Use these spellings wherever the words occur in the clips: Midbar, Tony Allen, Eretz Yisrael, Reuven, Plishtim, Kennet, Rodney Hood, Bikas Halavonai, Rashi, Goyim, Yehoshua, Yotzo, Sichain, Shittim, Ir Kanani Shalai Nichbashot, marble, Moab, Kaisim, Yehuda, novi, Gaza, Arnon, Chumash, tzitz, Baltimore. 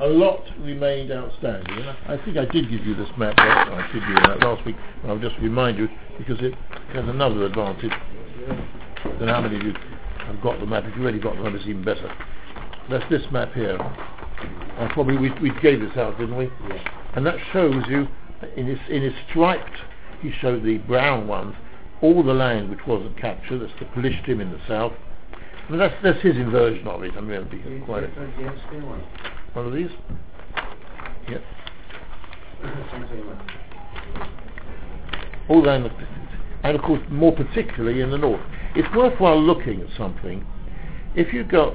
a lot remained outstanding. And I think I did give you this map last week. I'll just remind you, because it has another advantage than how many of you have got the map. If you already got the map, it's even better. That's this map here. And probably we gave this out, didn't we? Yeah. And that shows you, in his striped, he showed the brown ones, all the land which wasn't captured. That's the Plishtim in the south. I mean, that's his inversion of it. I mean, it's quite one of these? Yep. All around the, and of course more particularly in the north. It's worthwhile looking at something. If you got,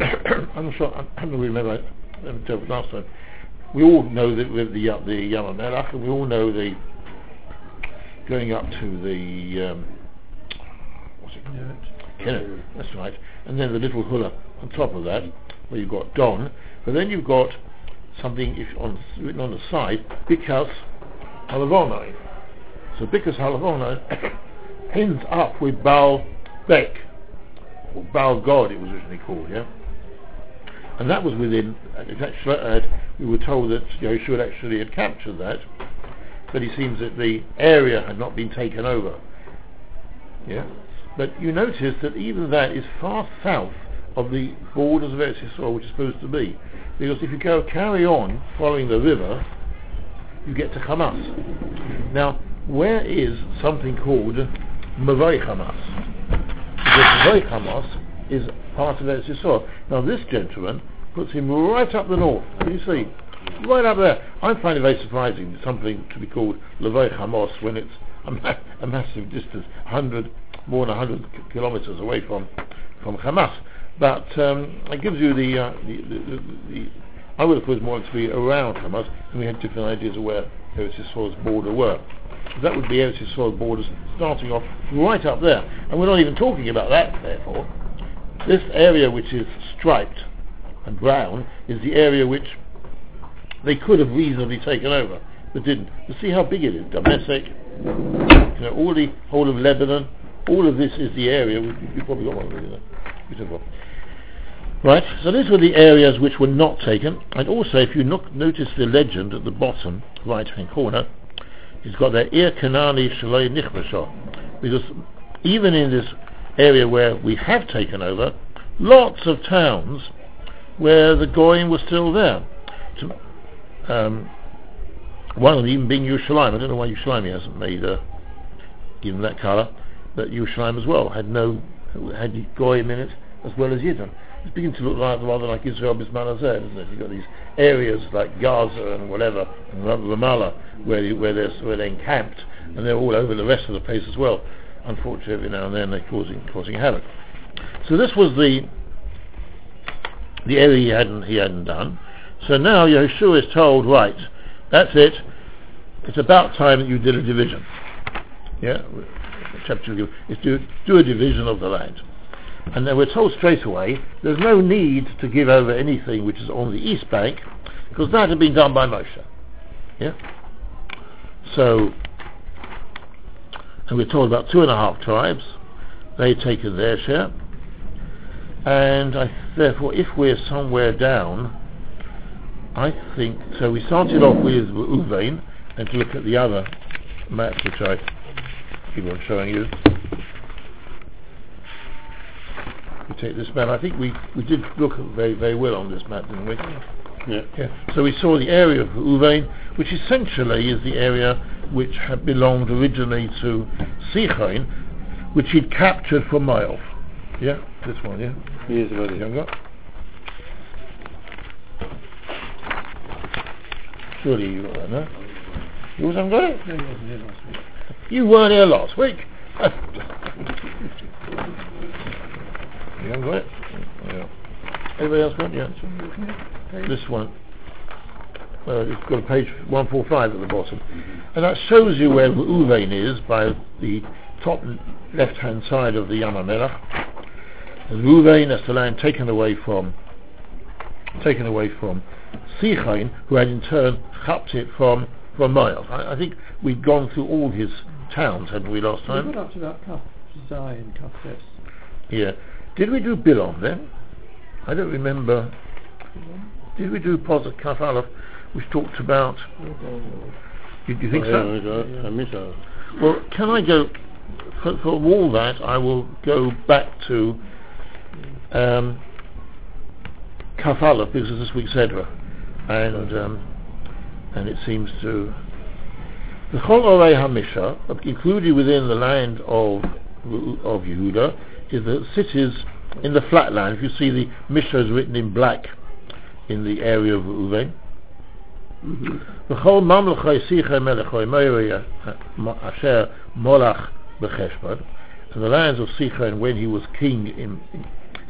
I'm sure, I don't remember, I haven't told you last time, we all know that with the Yammer Merak, and we all know the, going up to the, what's it called? Kennet, that's right. And then the little hula on top of that, where you've got Don, but then you've got something written on the side, Bikas Halavonai. So Bikas Halavonai ends up with Baal Bek, or Baal God it was originally called, yeah? And that was within, we were told that Yehoshua actually had captured that, but it seems that the area had not been taken over. Yeah? But you notice that even that is far south of the borders of Etzisor, which is supposed to be, because if you go carry on following the river, you get to Hamas. Now, where is something called Mavai Hamas? Because Mavai Hamas is part of Etzisor. Now, this gentleman puts him right up the north. Can you see? Right up there. I find it very surprising that something to be called Mavai Hamas when it's a massive distance, more than 100 kilometers away from Hamas. But it gives you the I would have thought it more to be around Hamas, and we had different ideas of where Eretz Yisrael's border were. So that would be Eretz Yisrael's borders starting off right up there. And we're not even talking about that, therefore. This area which is striped and brown is the area which they could have reasonably taken over, but didn't. You see how big it is, Damascus, all the whole of Lebanon, all of this is the area, you've probably got one of these there. Beautiful. Right, so these were the areas which were not taken, and also if you notice the legend at the bottom right hand corner, it's got that Ir Kanani Shalai Nichbashot, because even in this area where we have taken over, lots of towns where the Goyim were still there, one of them even being Yushalayim. I don't know why Yushalayim hasn't made even that colour, but Yushalayim as well had Goyim in it as well as Yidden. It's beginning to look rather like Israel Bismanazeh, doesn't it? You've got these areas like Gaza and whatever, and Ramallah, where they're encamped, and they're all over the rest of the place as well. Unfortunately, every now and then they're causing havoc. So this was the area he hadn't done. So now Yehoshua is told, right, that's it. It's about time that you did a division. Yeah, chapter is do a division of the land. And then we're told straight away there's no need to give over anything which is on the east bank, because that had been done by Moshe. Yeah? So, and we're told about 2.5 tribes, they've taken their share, and therefore if we're somewhere down, I think, so we started off with Uvain, and to look at the other map which I keep on showing you. We take this map. I think we did look very, very well on this map, didn't we? Yeah. Yeah. So we saw the area of Uvain, which essentially is the area which had belonged originally to Sichain, which he'd captured from Moab. Yeah, this one, yeah? Years ago, younger. Surely you got that, no? You also haven't got it? No, you wasn't here last week. You weren't here last week! You haven't got it? Yeah. Anybody else got it? Yeah. This one. Well, it's got a page 145 at the bottom. And that shows you where Reuven is by the top left-hand side of the Yammer Merak. And Reuven, that's the land taken away from Sichain, who had in turn chapped it from Moab. I think we'd gone through all his towns, hadn't we, last time? We got up to that Zion, Kafes. Yeah. Did we do Bilon then? I don't remember. Did we do Posuk Kaf Aleph, which talked about? Did you think so? I miss that. Well, can I go for all that? I will go back to Kaf Aleph, because it's this week's Edra, and it seems to the Chol Orei Hamisha, included within the land of Yehuda, is the cities in the flatland. If you see the Mishnah is written in black in the area of Uvain. The whole Mamlechai Sichain Melechai Meira Asher Molach beCheshbon, and the lands of Sichain when he was king.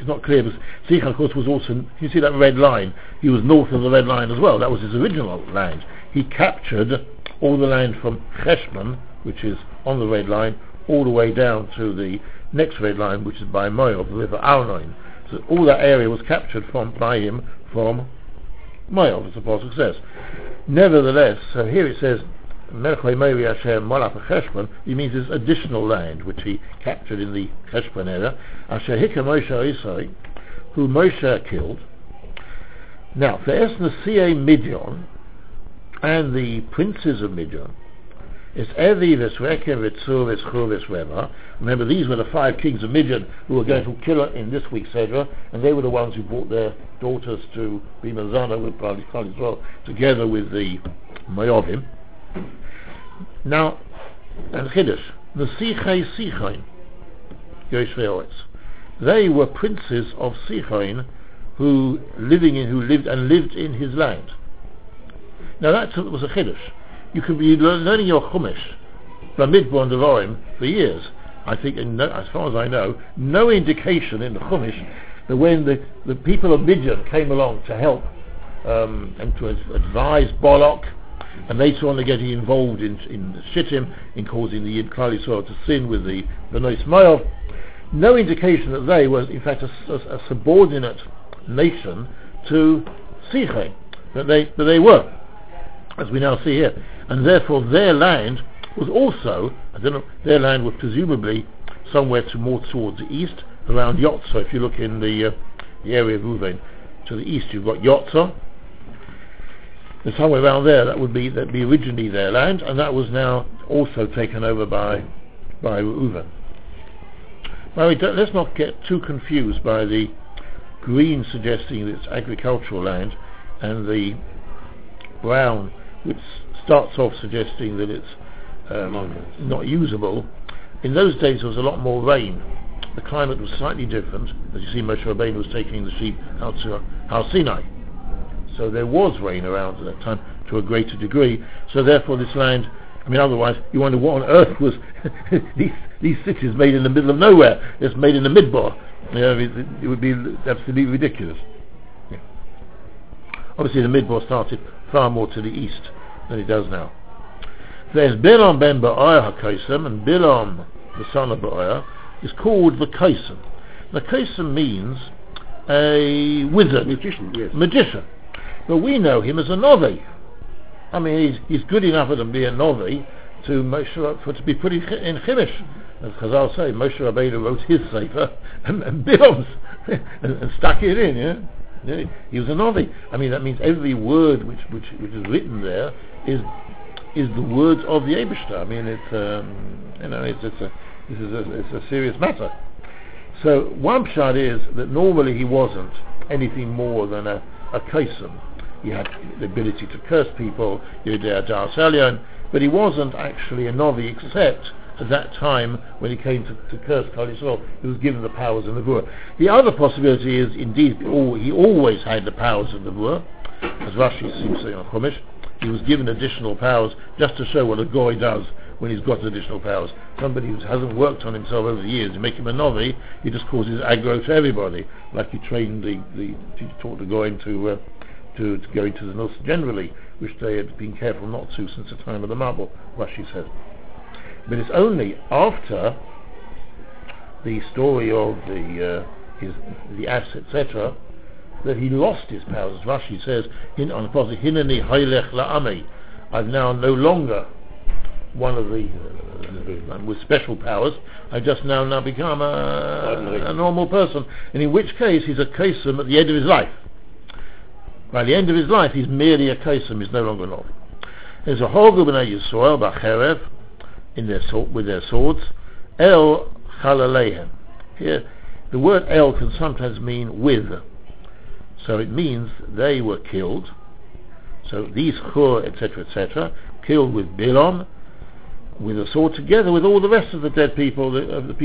It's not clear, because Sichain, of course, was also. You see that red line. He was north of the red line as well. That was his original land. He captured all the land from Cheshbon, which is on the red line, all the way down to the next red line, which is by Moab, the river Arnon. So all that area was captured by him from Moab, as the Pasuk says. Nevertheless, so here it says, Melchai Mori Asher Molach Cheshbon, it means his additional land, which he captured in the Cheshbon area, Asher Hikam Moshe Isai, who Moshe killed. Now, for Esnasieh Midian, and the princes of Midian, it's Evi, Vesrekem, Vetsur, Vetschur, Vetsrema. Remember, these were the five kings of Midian who were going to kill her in this week's Sedra, and they were the ones who brought their daughters to be Mazana with Baal Israel, together with the Moabim. Now, and Chiddush, the Sichai Sichain, Yoshrei, they were princes of Sichain who lived in his land. Now that was a Chiddush. You could be learning your Chumash from Midbar and Devarim for years. I think, as far as I know, no indication in the Chumash that when the people of Midian came along to help and to advise Balak, and later on they're getting involved in Shittim, in causing the Yid Klal Yisrael to sin with the Bnei Moab, no indication that they were in fact a subordinate nation to Sichain, that they were, as we now see here. And therefore their land was also, their land was presumably somewhere more towards the east, around Yotzo. If you look in the area of Uvain, to the east you've got Yotzo, and somewhere around there that would be originally their land, and that was now also taken over by Reuven. Now let's not get too confused by the green suggesting that it's agricultural land, and the brown, which starts off suggesting that it's not usable. In those days there was a lot more rain. The climate was slightly different. As you see, Moshe Rabbeinu was taking the sheep out to Har Sinai, so there was rain around at that time to a greater degree. So therefore this land, otherwise you wonder what on earth was these cities made in the middle of nowhere. It's made in the Midbar. It would be absolutely ridiculous. Yeah. Obviously the Midbar started far more to the east than it does now. There's Bilam ben Ba'ayah Kaisim, and Bilam, the son of Ba'ayah, is called the Kaisim. The Kaisim means a wizard, magician. But we know him as a novi. He's good enough to be a novi to be put in Chumash. As Chazal say, Moshe Rabbeinu wrote his sefer and Bilam's and stuck it in. Yeah? He was a novi. That means every word which is written there is the words of the Eibishter. It's a serious matter. So one shot is that normally he wasn't anything more than a Qasem. He had the ability to curse people, but he wasn't actually a novi, except at that time when he came to curse Klal Yisrael, he was given the powers of the Boer. The other possibility is indeed he always had the powers of the Boer, as Rashi seems to say on Chumash. He was given additional powers just to show what a goy does when he's got additional powers. Somebody who hasn't worked on himself over the years, you make him a novi, he just causes aggro to everybody, like he trained he taught the goyim to go into the north generally, which they had been careful not to since the time of the marble, Rashi said. But it's only after the story of the ass, etc., that he lost his powers. As Rashi says, on the Pasuk, Hineni haylech la'ami, I'm now no longer one of the with special powers. I just now become a normal person. And in which case he's a Qasem at the end of his life. By the end of his life, he's merely a Kaisim, he's no longer novi. There's a whole group in Yisrael, Bacherev, with their swords, El Chalalehem. Here, the word El can sometimes mean with. So it means they were killed. So these Chur, etc., killed with Bilon, with a sword, together with all the rest of the dead people, the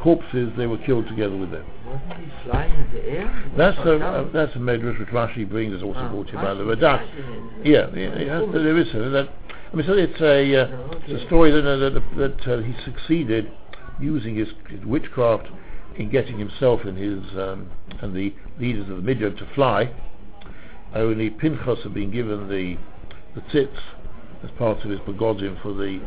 corpses, they were killed together with them. Wasn't he flying in the air? That's a Medrash which Rashi brings, is also brought here by the Radak. There is that. I mean, so it's a story that he succeeded using his witchcraft in getting himself and and the leaders of the Midbar to fly. Only Pinchas had been given the tzitz as part of his begodim to be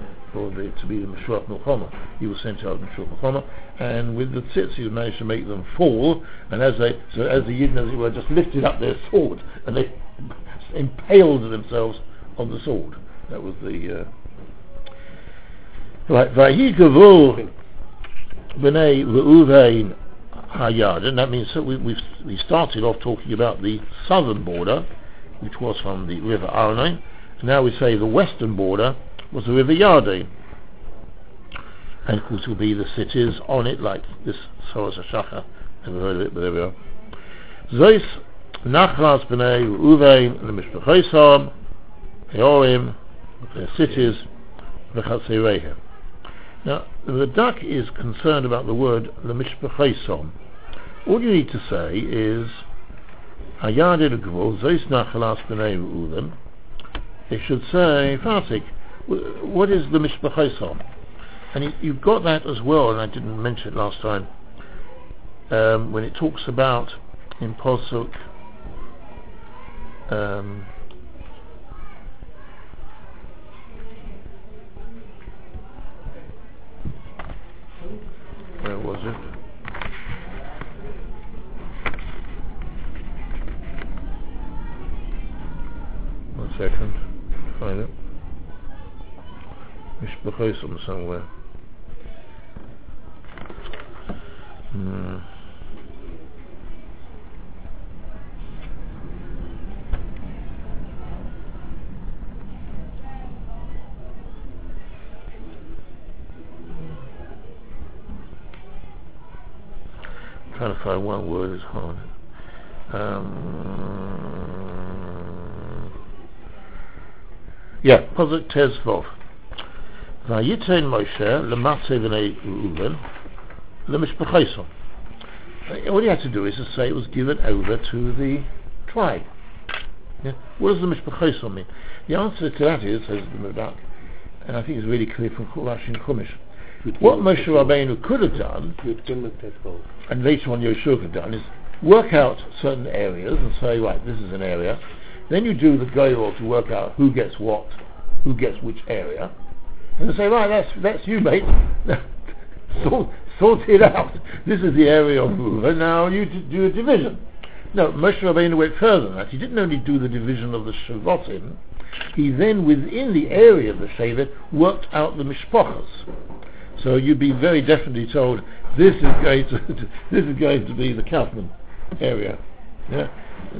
the Meshurat Milchama. He was sent out Meshurat Milchama, and with the tzitz he managed to make them fall, and as the Yidden, as it were, just lifted up their sword and they impaled themselves on the sword. That was the right. Vayikavu b'nei Uvain Hayad, and that means that we started off talking about the southern border, which was from the river Arnon. Now we say the western border was the river Yarden, and of course will be the cities on it, like this Soros HaShachar. Never heard of it, but there we are. Zeus Nachras b'nei Uvain leMishpachosam Heorim, their cities v'Chatzireihem. Now the Radak is concerned about the word leMishpachosam. All you need to say is Hayadid Gvul Zeus Nachras b'nei Uvain. They should say, Fartik, what is the Mishpachosam? And you've got that as well, and I didn't mention it last time, when it talks about in Posuk where was it? One second. Find it. Mishpachosam somewhere. I'm trying to find one word, it's hard. Posuk Tezvov. Vayitain Moshe lematzev b'nei Reuven lemishpachosom. All you had to do is to say it was given over to the tribe. Yeah. What does the mishpachosom mean? The answer to that is, says the Radak, and I think it's really clear from Rashi and Chumash, what Moshe Rabbeinu could have done, and later on Yehoshua could have done, is work out certain areas and say, right, this is an area. Then you do the goyol to work out who gets what, who gets which area, and they say, right, that's you, mate. sort it out. This is the area of Reuven. Now you do a division. No, Moshe Rabbeinu went further than that. He didn't only do the division of the Shavotim. He then, within the area of the Shevet, worked out the mishpochas. So you'd be very definitely told this is going to be the Kaufman area. Yeah.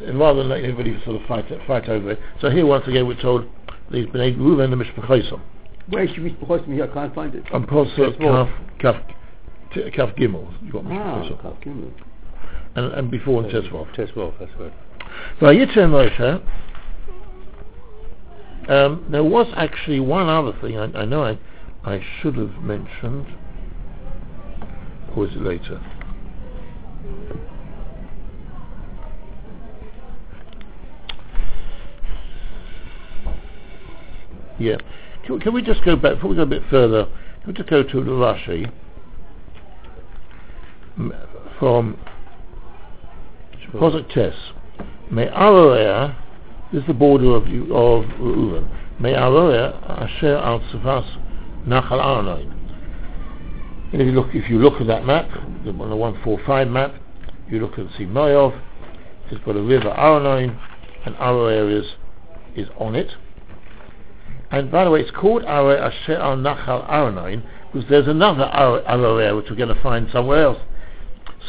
And rather than let everybody sort of fight over it. So here once again we're told they've been able to move on the Mishpachosom. Where is the Mishpachosom here? I can't find it. I'm posuk Kaf Gimel. You got Mishpachosom. Kaf Gimel. And before in Tezvov. Tezvov, that's right. Now Yitzhak Moshe. There was actually one other thing I know I should have mentioned. Or is it later? Yeah. Can we just go back, before we go a bit further, can we just go to the Rashi from Posuk Tes. Me'aroea, this is the border of Reuven. Me'aroea asher al tzavas nachal Arnon. And if you look at that map, the 145 map, you look and see Moab. It's got a river Arnon, and Aroea is on it. And by the way, it's called Aroea Asher Al Nachal Arnon because there's another Aroea which we're going to find somewhere else.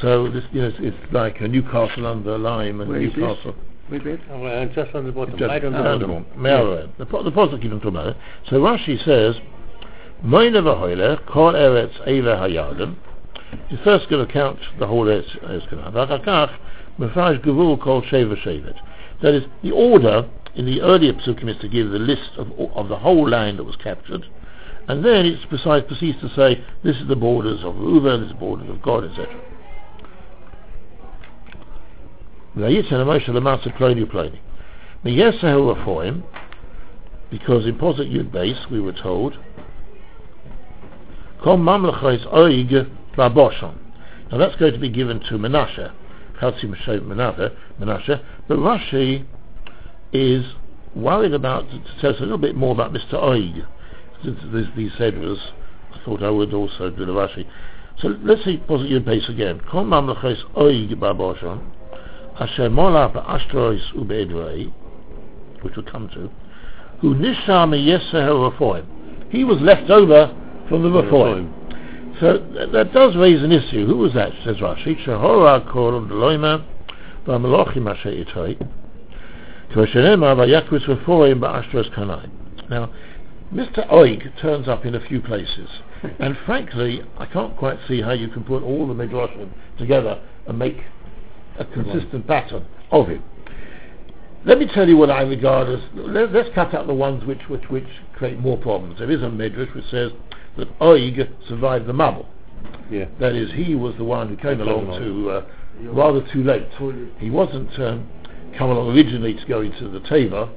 So this, it's like a Newcastle under Lyme and Newcastle. Wait, wait. Just on the bottom. Right on the bottom. The Pasuk even talking about it. So Rashi says, Moine v'hoilech, kol eretz eile hayadim. You're first going to count the whole eretz. That is, the order in the earlier psukim is to give the list of the whole land that was captured, and then it's proceeds to say, this is the borders of Reuven, this is the borders of God, etc. Because in Posuk Yud Beis we were told, now that's going to be given to Menashe, but Rashi is worried about, to tell us a little bit more about Mr. Oig. These Sedras, I thought I would also do the Rashi. So let's see Posuk Yud Beis again. Which we'll come to, who Nishar Meyesehel Refoim. He was left over from the Refoim. So that does raise an issue. Who was that? Says Rashi. Shehora Korum Deloima V'Melochim Asher Itoi Kvashenema V'Yakus Refoim Ba'Ashros Kanai. Now, Mr. Oig turns up in a few places, and frankly, I can't quite see how you can put all the Midrashim together and make a consistent pattern of him. Let me tell you what I regard as, let's cut out the ones which create more problems. There is a Medrash which says that Oig survived the Mabul. Yeah. That is, he was the one who came along rather too late. He wasn't come along originally to go into the Teva,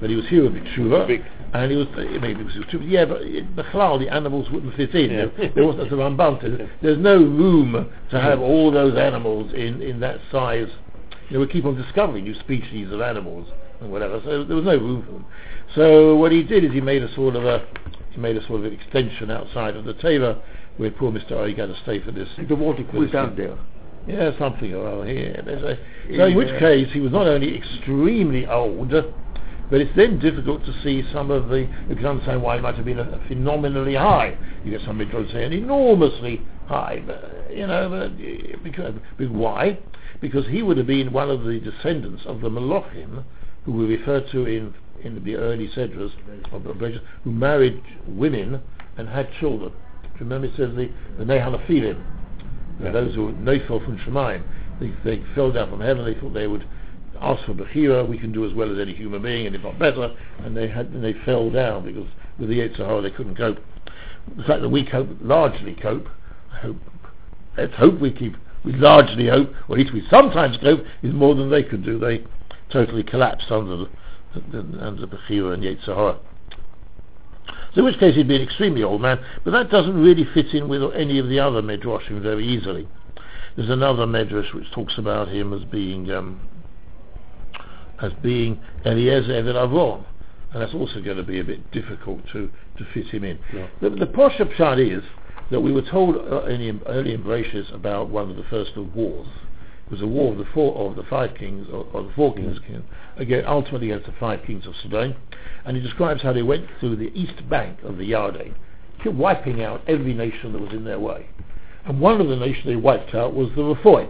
but he was here with Bitshuva, and he was, maybe it was too, yeah, but the animals wouldn't fit in. Yeah. There wasn't a Ramban. There's no room to have all those animals in that size. You know, we keep on discovering new species of animals and whatever, so there was no room for them. So what he did is he made a sort of an extension outside of the Teva, where poor Mr. Ari had to stay for this. The water cooled down there. Yeah, something or other. Yeah. So in which case he was not only extremely old, but it's then difficult to see some of the, you can understand why it might have been a phenomenally high. You get some midrash saying enormously high, but, you know, but why? Because he would have been one of the descendants of the Melochim, who we refer to in the early Sedras, who married women and had children. Remember, it says the Nehalafilim, those who Neifel from Shemaim, they fell down from heaven. They thought they would ask for Bechira, we can do as well as any human being, and if not better, and they fell down because with the Yetzirah they couldn't cope. The fact that we largely cope, let's hope we largely hope, or at least we sometimes cope, is more than they could do. They totally collapsed under Bechira and Yetzirah. So in which case he'd be an extremely old man, but that doesn't really fit in with any of the other Midrashim very easily. There's another Midrash which talks about him as being Eliezer Eved Avon, and that's also going to be a bit difficult to fit him in. Yeah. The Posher Pshat is that we were told in early Bereshis about one of the first of wars. It was a war of the four kings, again, ultimately against the five kings of Sichain, and it describes how they went through the east bank of the Yarden, wiping out every nation that was in their way. And one of the nations they wiped out was the Rephaim.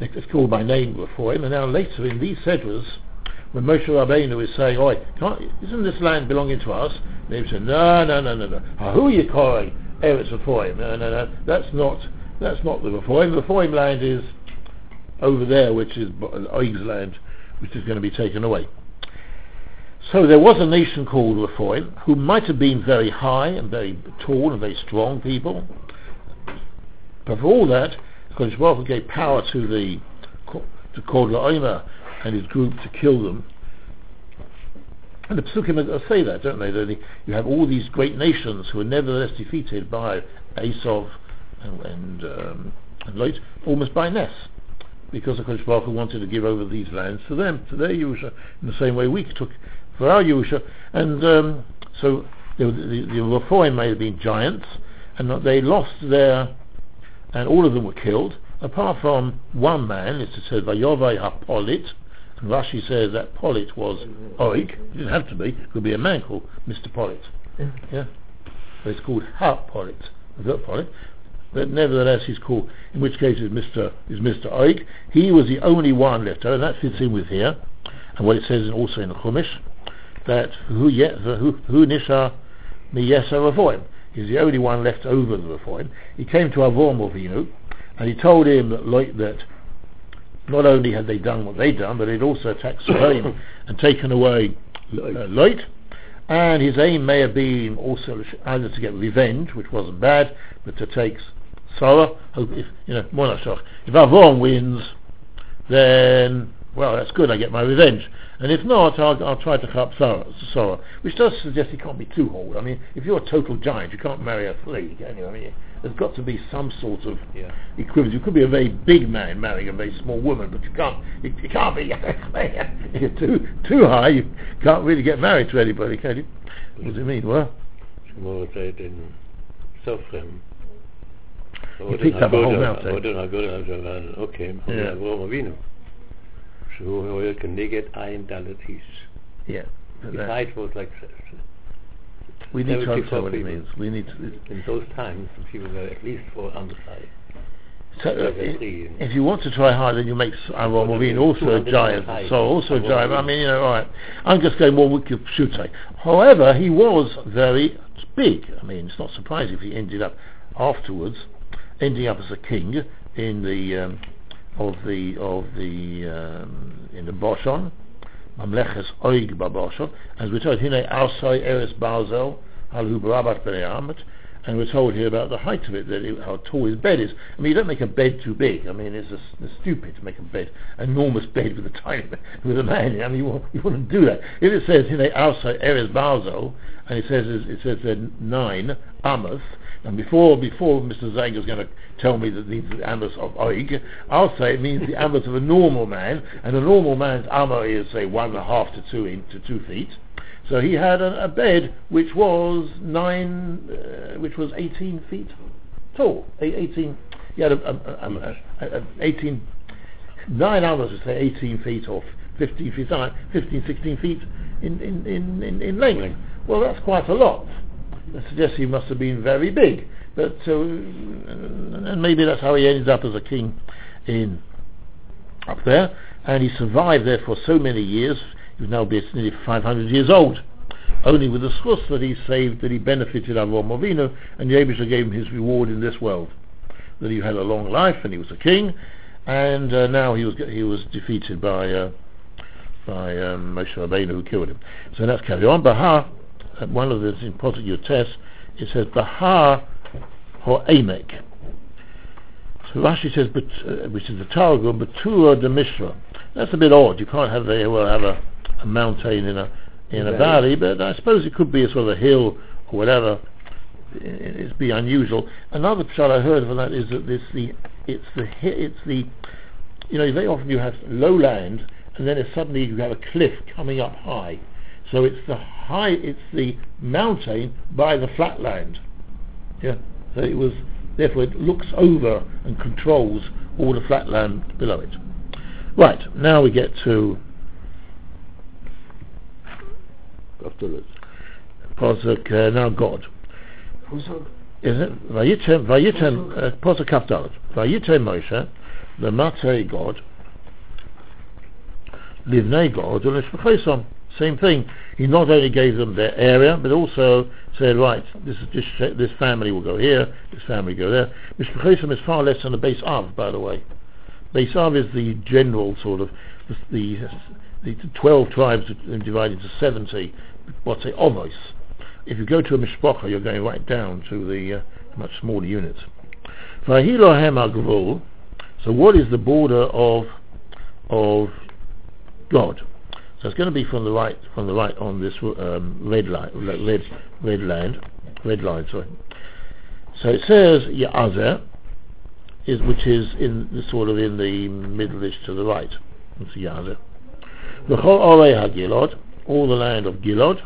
It's called by name before him, and now later in these Sedras, when Moshe Rabbeinu is saying, "Oi, isn't this land belonging to us?" They say, "No. Who are you calling Eretz Yisrael? No. That's not the Yisrael. The Yisrael land is over there, which is Oig's land, which is going to be taken away." So there was a nation called Yisrael who might have been very high and very tall and very strong people, but for all that, because Baal Bek gave power to Kol La'omer and his group to kill them. And the Pesukim say that, don't they? You have all these great nations who are nevertheless defeated by Esau and Lot, almost by Ness, because the Baal Bek wanted to give over these lands to them, to their Yerusha, in the same way we took for our Yerusha. And so the Rephaim may have been giants, and they lost their... and all of them were killed, apart from one man. It's said Vayovay HaPolit, and Rashi says that Polit was Oig. It didn't have to be. It could be a man called Mr. Polit. Yeah, but it's called HaPolit, the Polit. but nevertheless he's called, in which case is Mr. Oik. He was the only one left over, and that fits in with here, and what it says also in the Chumash, that who Nishar Miyesa Revoim, he's the only one left over the Revoim. He came to Avraham Avinu, and he told him that not only had they done what they'd done, but they'd also attacked Sichain and taken away Lot. And his aim may have been also either to get revenge, which wasn't bad, but to take Sarah. If Avon wins, then, well, that's good, I get my revenge. And if not, I'll try to help Sarah, which does suggest he can't be too old. I mean, if you're a total giant, you can't marry a flea, can you? I mean, there's got to be some sort of equivalent. You could be a very big man marrying a very small woman, but you can't be too high. You can't really get married to anybody, can you? What do you mean? What? You picked up a whole mountain. Yeah. His height was like this. We need to understand what it means. We need to, in those times, people were at least 4 undersized. So, if you want to try hard, then you make Avraham Avinu also a giant. I mean, all right. I'm just going more wicked Pshutei. However, he was very big. I mean, it's not surprising if he ended up afterwards, as a king in the in the Boshon. Mamlechas Oig Babasho, as we're told, Hine Alsai Eres Bazel, Alhu Barabat Bereamet, and we're told here about the height of it, how tall his bed is. I mean, you don't make a bed too big. I mean, it's stupid to make an enormous bed with a tiny bed, with a man. I mean, you wouldn't do that. If it says Hine Alsai Eres Bazel, and it says then 9 Amos, and before Mr. Zang is going to tell me that it means the amos of Oig, I'll say it means the amos of a normal man, and a normal man's amos is, say, 1.5 to 2 feet. So he had a bed which was 18 feet tall. 9 amos would say 18 feet or 15 feet, 16 feet in length. Well, that's quite a lot. That suggests he must have been very big, but and maybe that's how he ended up as a king in up there, and he survived there for so many years. He would now be nearly 500 years old, only with the schus that he saved, that he benefited Avraham Avinu, and Yehoshua gave him his reward in this world, that he had a long life and he was a king, and now he was defeated by Moshe Rabbeinu, who killed him. So let's carry on. Baha. One of the important tests, it says Baha Ho'emek. So Rashi says, which is the Targum, Batura de Mishra. That's a bit odd. You can't have a mountain in a valley, but I suppose it could be a sort of a hill or whatever. It'd be unusual. Another pshat I heard for that is that very often you have lowland and then suddenly you have a cliff coming up high. So it's the mountain by the flatland. Yeah. So therefore it looks over and controls all the flatland below it. Right, now we get to Posuk, now God. Posuk? Is it? Vayitem, Posuk Kafdalet. Vayitem Moshe, the Matei God, Livnei God, and Lishmachesom. Same thing. He not only gave them their area, but also said, right, this family will go here, this family will go there. Mishpachosim is far less than the Beis Av, by the way. Beis Av is the general sort of the 12 tribes divided into 70. What's a Ovos? If you go to a Mishpacha, you're going right down to the much smaller units. Vahilohem Agvul. So what is the border of God? So it's going to be from the right on this red line. So it says Ya'azer, which is in the middle-ish to the right. It's Ya'azer. V'chol orei haGilad, all the land of Gilad.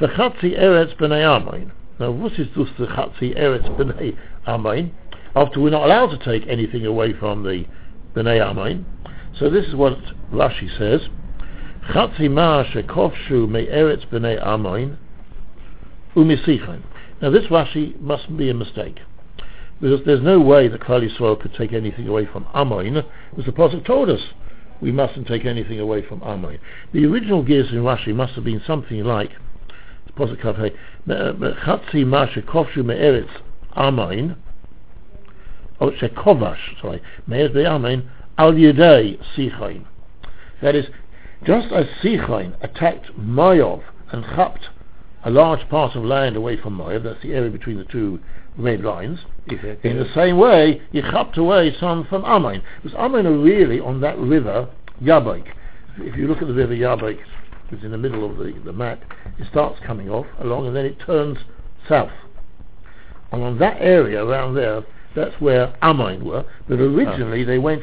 V'chatzi eretz b'nei Amoin. Now what is this v'chatzi eretz b'nei Amoin? After we're not allowed to take anything away from the b'nei Amoin. So this is what Rashi says: Chatzi ma shekofshu me'eretz b'nei Amoin u'misichain. Now this Rashi must be a mistake. There's no way that Klal Yisrael could take anything away from Amoin, because the Pasuk told us we mustn't take anything away from Amoin. The original gears in Rashi must have been something like the Pasuk Kavhei, Chatzi Ma Shekovshu Me'eretz Amoin, oh Shekovash, sorry, Me'eretz Be'amoin Al Yedei Sichain. That is, just as Sichain attacked Moab and chapped a large part of land away from Moab, that's the area between the two red lines, exactly. In the same way he chapped away some from Ammon, because Ammon are really on that river Yabok. If you look at the river Yabok, it's in the middle of the map, it starts coming off along and then it turns south, and on that area around there, that's where Ammon were, but originally they went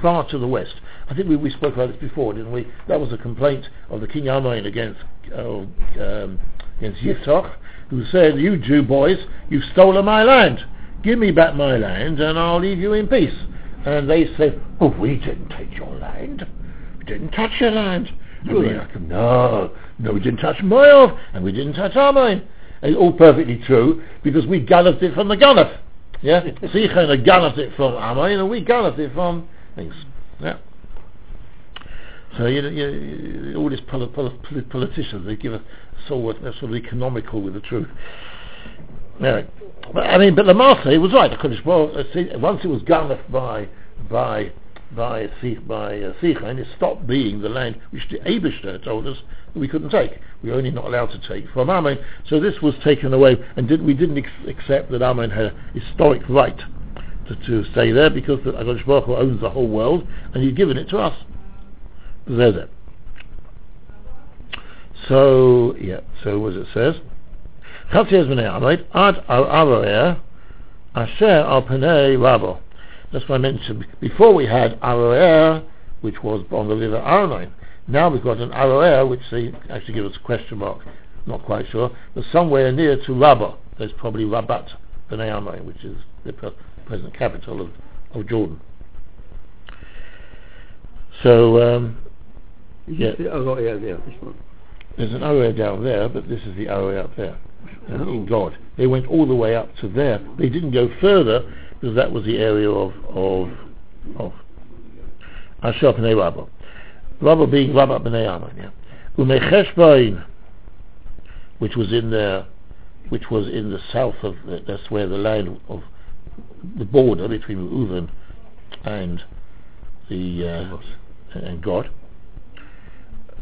far to the west. I think we spoke about this before, didn't we? That was a complaint of the king Ammon against Yiftach, who said, "You Jew boys, you've stolen my land. Give me back my land and I'll leave you in peace." And they said, "Oh, we didn't take your land. We didn't touch your land." No, we didn't touch Moab and we didn't touch Ammon. It's all perfectly true, because we galloped it from the Gallop. Yeah? Sichon galloped it from Ammon and we galloped it from things. Yeah. So you all these politicians, they give us sort of economical with the truth. Anyway, but the Marseille was right. Once it was garnished by Sichain, it stopped being the land which the Abishter told us we couldn't take. We were only not allowed to take from Ammon. So this was taken away, and we didn't accept that Ammon had a historic right to stay there, because the Akadosh Baruch Hu owns the whole world, and he's given it to us. There. So, yeah, so as it says, that's what I mentioned. Before we had Aroer, which was on the river Arnon. Now we've got an Aroer, which they actually give us a question mark, not quite sure, but somewhere near to Rabbah. There's probably Rabat, Bnei Arnon, which is the present capital of Jordan. So, there's an area down there, but this is the area up there. Oh God, they went all the way up to there. They didn't go further, because that was the area of Asher B'nei Rabbah. Rabbah being Rabbah B'nei Ammon. Umei Cheshbon, which was in the south of, that's where the land of the border between Reuven and the and God.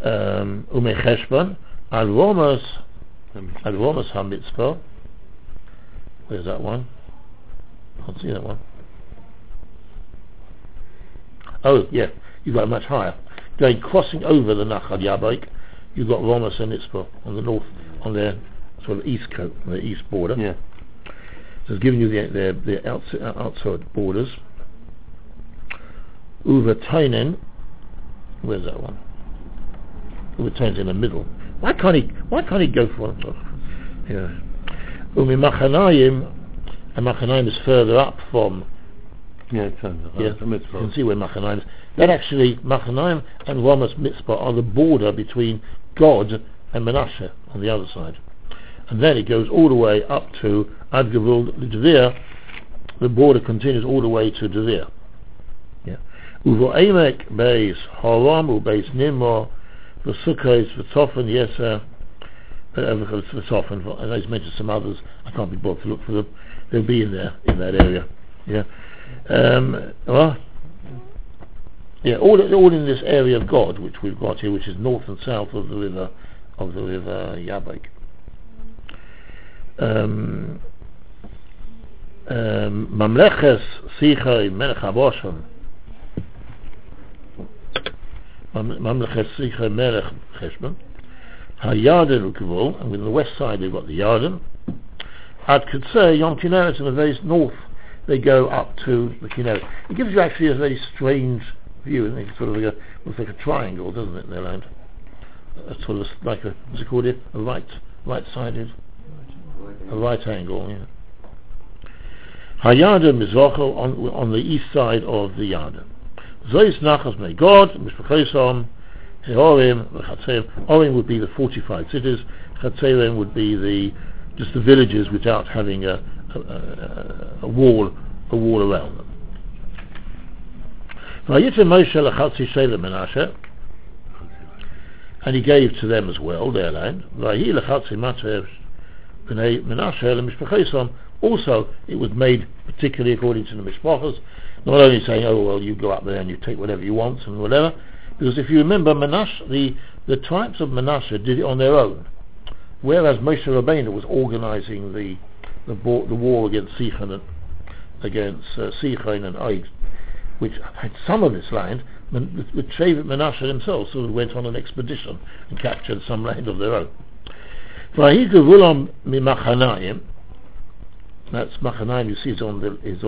Umei Cheshbon Al Romas HaMitzvah. Where's that one? I can't see that one. Oh yeah, you got much higher. Going crossing over the Nachal Yabok, you got Romas and Mitzvah on the north, on their sort of east coast, on the east border. Yeah. So it's giving you the outside borders. Uvatainen, where's that one? Uvatainen's in the middle. Why can't he go for it? Yeah. Umimachanayim, and Machanayim is further up from. Yeah, it turns out. Yeah, you can see where Machanayim is. That actually, Machanayim and Ramas Mitzvah are the border between God and Menashe on the other side, and then it goes all the way up to Ad Gavul Devir. The border continues all the way to Devir. Uvoemek beis haram ubeis nimor v'sukkos v'tofen yeser v'tofen, and I mentioned some others. I can't be bothered to look for them. They'll be in that area. Yeah. All in this area of God, which we've got here, which is north and south of the river Yabok. Mamleches Sichain Melech Haboshan. Mamlechet Sichain Melech Cheshbon HaYarden Ukvul, and on the west side they've got the Yarden. Ad Kutzei Yom Kinneret, in the very north they go up to the Kinneret. It gives you actually a very strange view, isn't it? It's sort of like a triangle, doesn't it, in their land? It's sort of like a, what's it called here? A right angle, yeah. HaYarden Mizrocho, on the east side of the Yarden. Zois Nachas May God, Mishpachosom, Heorim, Chatzerim. Orim would be the fortified cities. Chatzerim would be the villages without having a a wall around them. And he gave to them as well their land. Also, it was made particularly according to the mishpachas, not only saying, oh well, you go up there and you take whatever you want and whatever, because if you remember, Manasseh, the tribes of Manasseh did it on their own, whereas Moshe Rabbeinu was organising the war against Sichain and Eid, which had some of its land. The Shevet Manasseh themselves sort of went on an expedition and captured some land of their own. That's Machanaim, you see, is on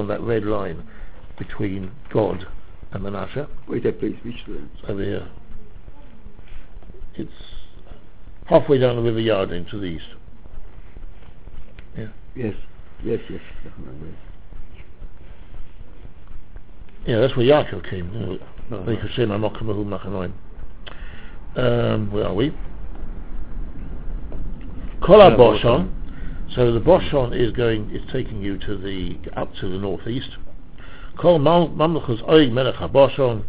that red line between God and Manasseh. Where is that place? Which land? Over here. It's halfway down the river Yarden to the east. Yeah. Yes. Yeah, that's where Yaakov came. Where are we? Kola Boshon. So the Boshon is taking you up to the northeast. Kol Mamluchos Oig Melech HaBoshon,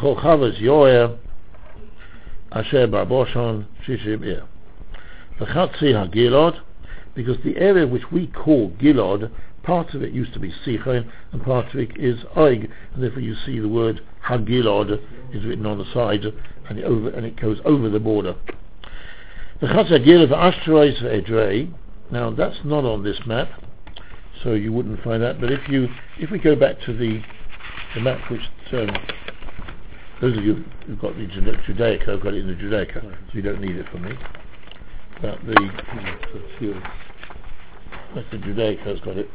Kol Chavos Yoer Asher BaBoshon Shishim Ir. V'Chatzi HaGilad, because the area which we call Gilad, part of it used to be Sichain and part of it is Oig, and therefore you see the word HaGilad is written on the side and it goes over the border. V'Chatzi HaGilad V'Ashtarois V'Edrei. Now that's not on this map, so you wouldn't find that. But if we go back to the map, which those of you who've got the Judaica, I've got it in the Judaica, so you don't need it from me. But that's the Judaica has got it.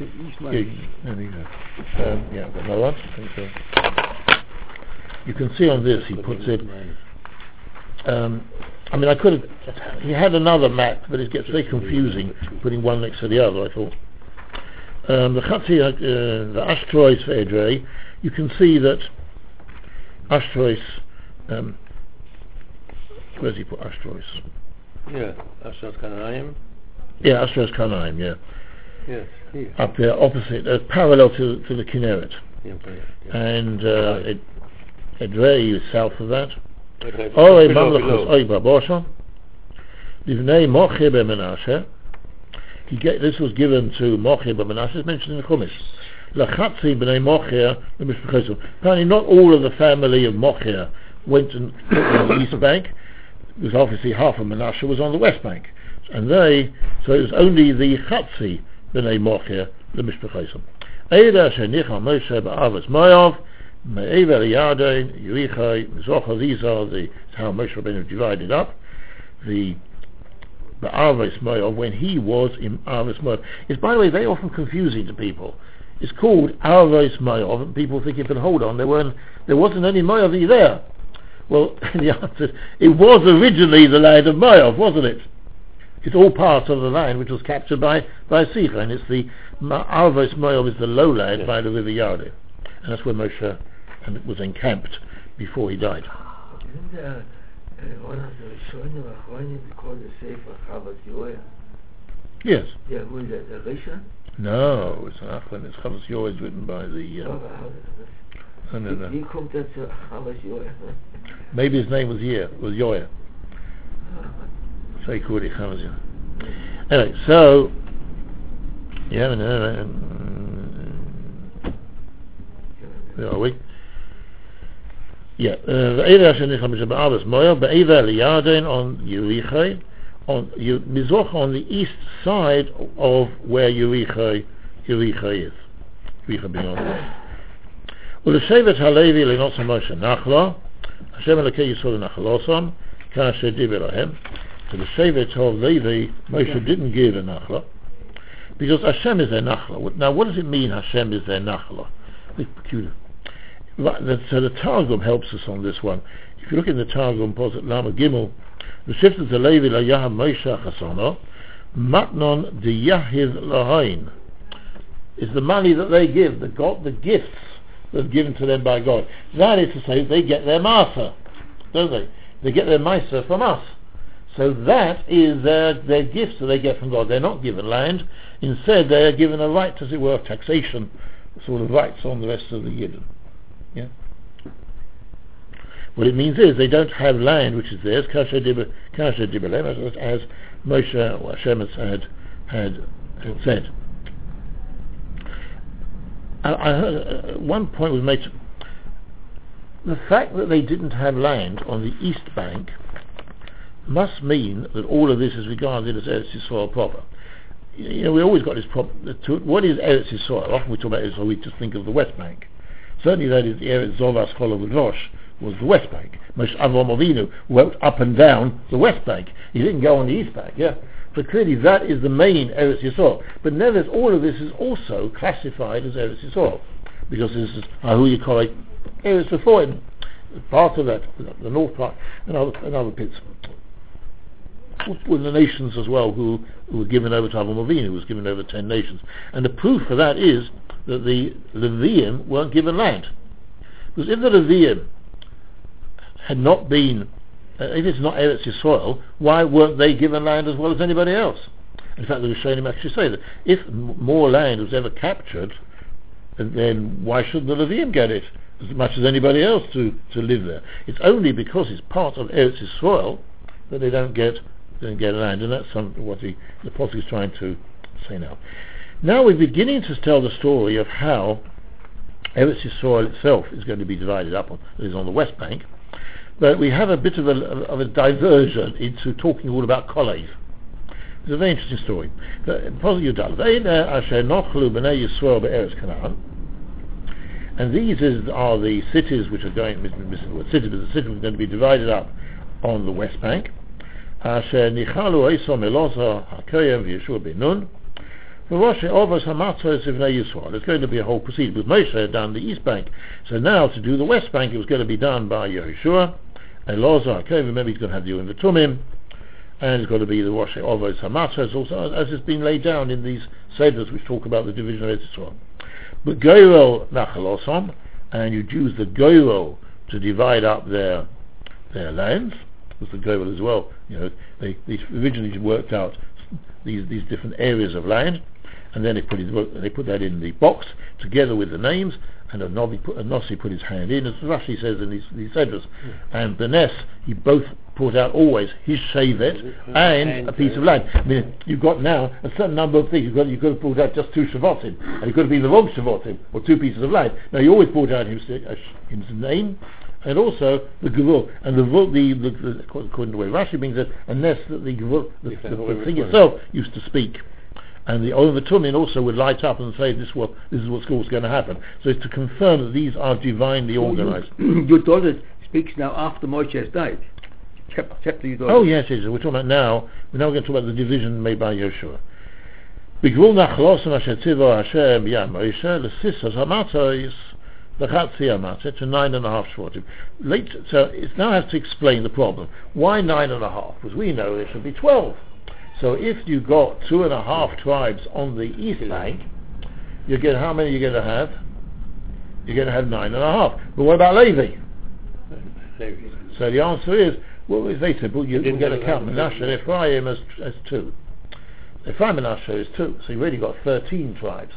I've got another one. I think so. You can see on this he puts it. I could have. He had another map, but it gets very confusing putting one next to the other, I thought. The Chatzi, the Ashtrois Edrei, you can see that Ashtrois. Where's he put Ashtrois? Yeah, Ashtrois Kanaim. Yeah, Ashtrois Kanaim, yeah. Yes, here. Up there, opposite, parallel to the Kinneret. Yeah, yeah. And Edrei is south of that. Orei Mamluchos Oig BaBoshon Livnei Moshe BeMenashe. This was given to Moshe BeMenashe. It's mentioned in the Chumash. Lachatzi Bnei Moshe BeMishpachosim. Apparently, not all of the family of Moshe went and took on the east bank, because obviously half of Menashe was on the west bank, so it was only the Chatzi Bnei Moshe BeMishpachosim. Eila Shenicha Moshe BaAvos Moav. These are how Moshe Rabbeinu divided up the Aves Moab when he was in Aves Moab. It's, by the way, very often confusing to people. It's called Aves Moab, and people think, you can hold on, there wasn't any Moab there. Well, the answer is, it was originally the land of Moab, wasn't it? It's all part of the land which was captured by Sichain, and it's the Aves Moab is the lowland, yes, by the river Yarden, and that's where Moshe and it was encamped before he died. Isn't one of the Rishonim Achronim called the sefer Chavos Yoer? Yes. Yeah, who is that, the Rishon? No, it's an Achron. It's Chavos Yoer, written by the... No. He called that Chavos Yoer. Maybe his name was Yoer. So he called it Chavos Yoer. Anyway, so... Yeah, where are we? Yeah, on the east side of where Yericho is. Yericho being on the west. Well, the Shevet Halevi le'notza Moshe Nachla, Hashem Elokei Yisrael Nachlosam, Ka'asher Diber. So the Shevet Halevi, Moshe didn't give a Nachla, because Hashem is their Nachla. Now, what does it mean Hashem is their Nachla? It's peculiar. So the Targum helps us on this one. If you look in the Targum, Poset Lama Gimel, the shift of the Levi la Yahav Moshe Chasono, Matnon de Yahiv Lahain, is the money that they give, the gifts that are given to them by God. That is to say, they get their Masa, don't they? They get their Masa from us. So that is their gifts that they get from God. They're not given land. Instead, they are given a right, as it were, of taxation, sort of rights on the rest of the Yidden. Yeah. What it means is they don't have land which is theirs, as Moshe or Hashem had said. I heard one point was made. The fact that they didn't have land on the east bank must mean that all of this is regarded as Eretz Yisrael proper. You know, we always got this problem. What is Eretz Yisrael? Often we talk about Eretz Yisrael, we just think of the West Bank. Certainly that is the Eretz Zovas Cholovudrosh, was the West Bank. Moshe Avraham Avinu went up and down the West Bank. He didn't go on the East Bank, yeah. So clearly that is the main Eretz Yisrael. But nevertheless, all of this is also classified as Eretz Yisrael, because this is Ahuyikoi Eretz Yisrael, part of that, the north part, and other pits. With the nations as well who were given over to Avraham Avinu, who was given over 10 nations. And the proof for that is that the Levium weren't given land. Because if the Levium had not been, if it's not Eretz Yisrael, why weren't they given land as well as anybody else? In fact, the Rishonim actually say that if more land was ever captured, then why should the Levium get it as much as anybody else to live there? It's only because it's part of Eretz Yisrael that they don't get land, and that's what the prophet is trying to say now. Now we're beginning to tell the story of how Eretz Yisrael itself is going to be divided up, is on the West Bank. But we have a bit of a diversion into talking all about Kolev. It's a very interesting story. And these are the cities which are going, the cities are going to be divided up on the West Bank. There's going to be a whole proceeding, because Moshe had done the East Bank. So now to do the West Bank, it was going to be done by Yehoshua, Elazar, okay, remember he's going to have the Uvain Tumim, and it's going to be the Rosh Ovos Hamatos, also as it's been laid down in these seders which talk about the division of Etzisor. But Goyel Nachalosom, and you choose the Goyel to divide up their lands, because the Goyel as well, you know, they originally worked out these different areas of land, and then they put that in the box together with the names, and Nossi put his hand in, as Rashi says in these sedras, and the Ness, he both brought out always his shevet and a piece of land. I mean, you've got now a certain number of things. You could have brought out just 2 shevatim, and it could have been the wrong shevatim, or 2 pieces of land. Now you always brought out his name, and also the gevul, and the according to the way Rashi brings it, and Ness that the gevul, the thing itself used to speak. And the Ovatumim also would light up and say, this is what's going to happen. So it's to confirm that these are divinely organized. Your daughter speaks now after Moshe has died. Chapter your daughter. Oh, yes. We're talking about now. We're now going to talk about the division made by Yehoshua. To 9.5 shevatim. So it now has to explain the problem. Why 9.5? Because we know there should be 12. So if you got 2.5 tribes on the east bank, you get how many you're going to have? You're going to have 9.5. But what about Levi? So the answer is, well, it's very simple. You get a count. Manasseh and Ephraim as 2. Ephraim and Manasseh is 2. So you really got 13 tribes.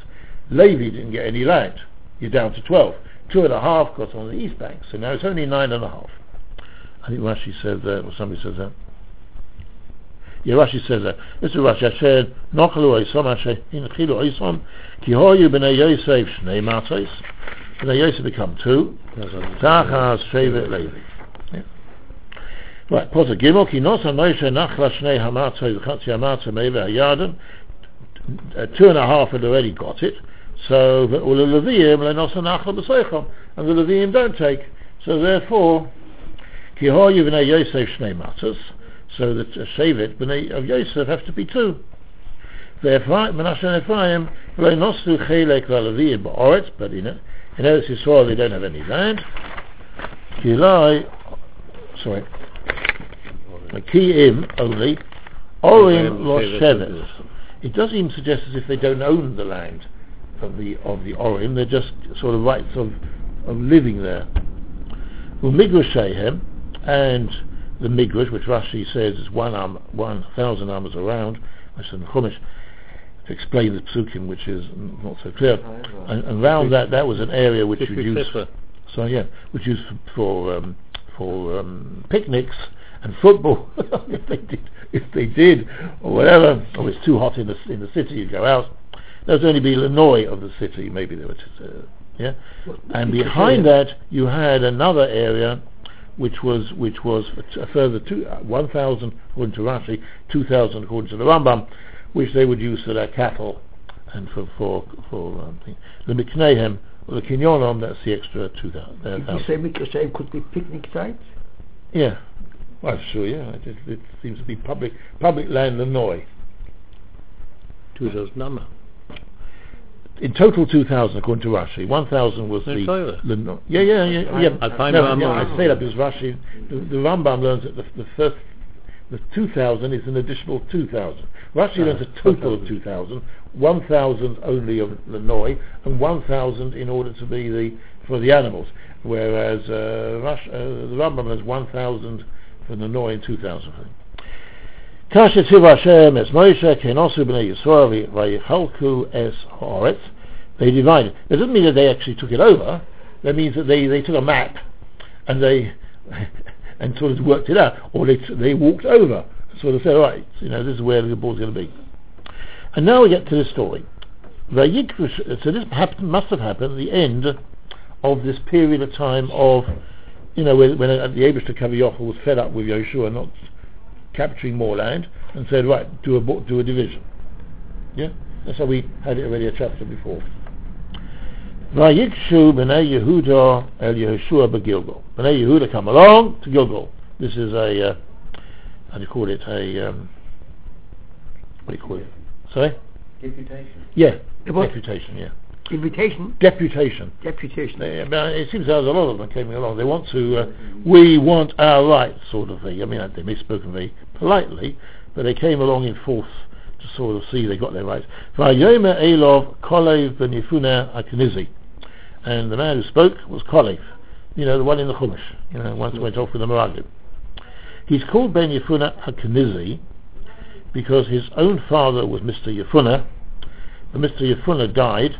Levi didn't get any land. You're down to 12. 2.5 got on the east bank. So now it's only 9.5. I think Rashi said that, or somebody says that. Yeah, Rashi says that. This is Rashi. Asher nochelu oisom, asher inchilu oisom, ki hoyu b'nei Yosef shnei matos. B'nei Yosef become 2. Tachas shevet Levi. Right, pause a gimel. Ki nosa Moshe nachla shnei hamatos, v'chatzi hamatos meivei haYarden. 2.5 had already got it. So v'ula Leviim le'nosa nachla b'seichom, and the Leviim don't take. So therefore, ki hoyu b'nei Yosef shnei matos. So the shevet of Yosef have to be 2. Therefore, Manasseh and Ephraim, but in Eretz Yisrael they don't have any land. Kiim only, Orim lo shevet. It doesn't even suggest as if they don't own the land of the Orim. They're just sort of rights of living there. Umigushehem and the Midrash, which Rashi says is 1,000 amas around, which is in Chumash, to explain the psukim, which is not so clear. And around that was an area which you used for picnics and football, if they did, or whatever. Or it's too hot in the city, you go out. That would only be Illinois of the city, maybe there was. And behind that, you had another area, which was a further 1,000 according to Rashi, 2,000 according to the Rambam, which they would use for their cattle and for the miknehem or the kinyonom. That's the extra 2,000. Did you say miknehem could be picnic sites? Yeah, well, sure. Yeah, it seems to be public land. Illinois. 2,000 number. In total 2,000 according to Rashi. 1,000 was the yeah. I say that because Rashi, the Rambam learns that the 2,000 is an additional 2,000. Rashi learns a total of 2,000, 1,000 only of the novi, and 1,000 in order to be for the animals. Whereas the Rambam has 1,000 for the novi and 2,000 for them. Kasha Tiva Hashem es Moshe Kenosu B'nei Yisrael Vayichalku es Haaretz. They divided. It doesn't mean that they actually took it over. That means that they took a map and they and sort of worked it out, or they walked over and sort of said, right, this is where the ball's going to be. And now we get to this story. So this must have happened at the end of this period of time of when the Abish to Kaviyofel was fed up with Yehoshua not capturing more land and said, right, do a division. Yeah, that's how we had it already a chapter before. Vayikshu b'nei Yehuda el Yehoshua b'Gilgal. B'nei Yehuda come along to Gilgal. This is a how do you call it? What do you call it? Sorry? Deputation. Yeah, deputation. Yeah. Invitation? Deputation. It seems there's a lot of them coming along. They want to, we want our rights, sort of thing. I mean, they may have spoken very politely, but they came along in force to sort of see they got their rights. And the man who spoke was Kolev, the one in the Chumash, once went off with the Meraglim. He's called Ben Yefunah HaKenizi because his own father was Mr. Yefunah, and Mr. Yefunah died,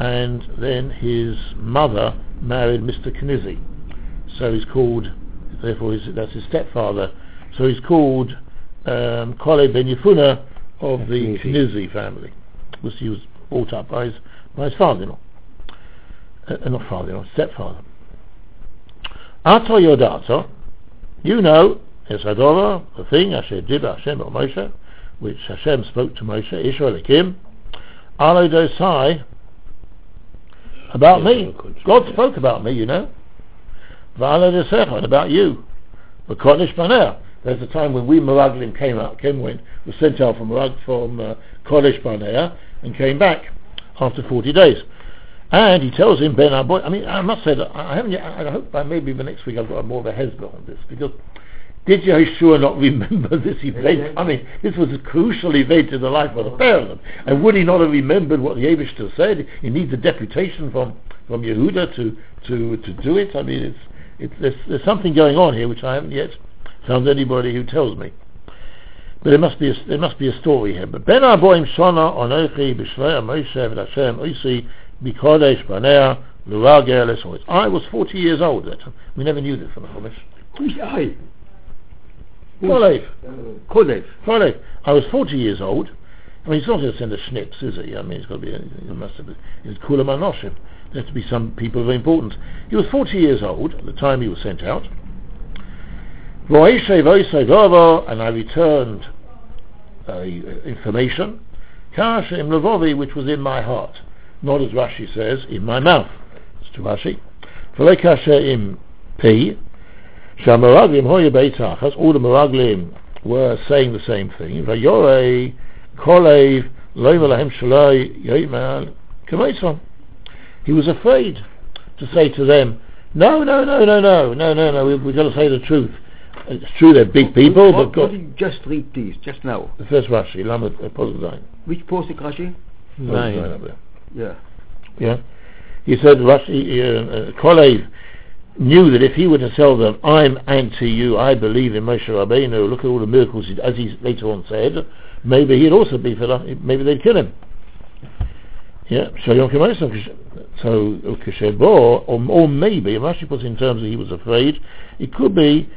and then his mother married Mr. Kenizi, so he's called, therefore that's his stepfather, so he's called Kole Ben Yefunah of the Kenizi family, which he was brought up by his father-in-law, not father-in-law, stepfather. Ato Yodato, Es Adora, the thing Asher Dibba Hashem or Moshe, which Hashem spoke to Moshe, Isho Elikim, Alo Dosai, about me. God spoke about me, and about you. There's a time when we Meraglim was sent out from Kodesh Barnea and came back after 40 days. And he tells him, Ben Aboy, I mean, I must say that I haven't yet, I hope by maybe the next week I've got more of a hezbollah on this, because did Yehoshua not remember this event? I mean, this was a crucial event in the life of the pair of them. And would he not have remembered what the Yevishter said? He needs a deputation from Yehuda to do it. I mean, there's something going on here which I haven't yet found anybody who tells me. But there must be a story here. But Ben Aboim Shana Onochi B'Shlei Moshe V'Hashem Oisi B'Kodesh Banea L'Ragel Esois. I was 40 years old that time. We never knew this from the Chumash. Who's I? Kolev. I was 40 years old. I mean, he's not going to send a schnitz, is he? I mean, it's got to be. It's Kula Manoshim. There has to be some people of importance. He was 40 years old at the time he was sent out. And I returned information. Kasha im levovi, which was in my heart, not as Rashi says, in my mouth. It's to Rashi. V'lo kasha im pi. All the Meraglim were saying the same thing. He was afraid to say to them, no, we've got to say the truth. It's true, they're big people, but God... Did you just read these, just now? The first Rashi, Lamed Posek. Which Posek Rashi? 9. Yeah. He said, Rashi, Kolev, knew that if he were to tell them, I'm anti you, I believe in Moshe Rabbeinu, look at all the miracles, as he later on said, maybe he'd also be fed, maybe they'd kill him. Yeah, so or maybe, Rashi puts it in terms that he was afraid, it could be,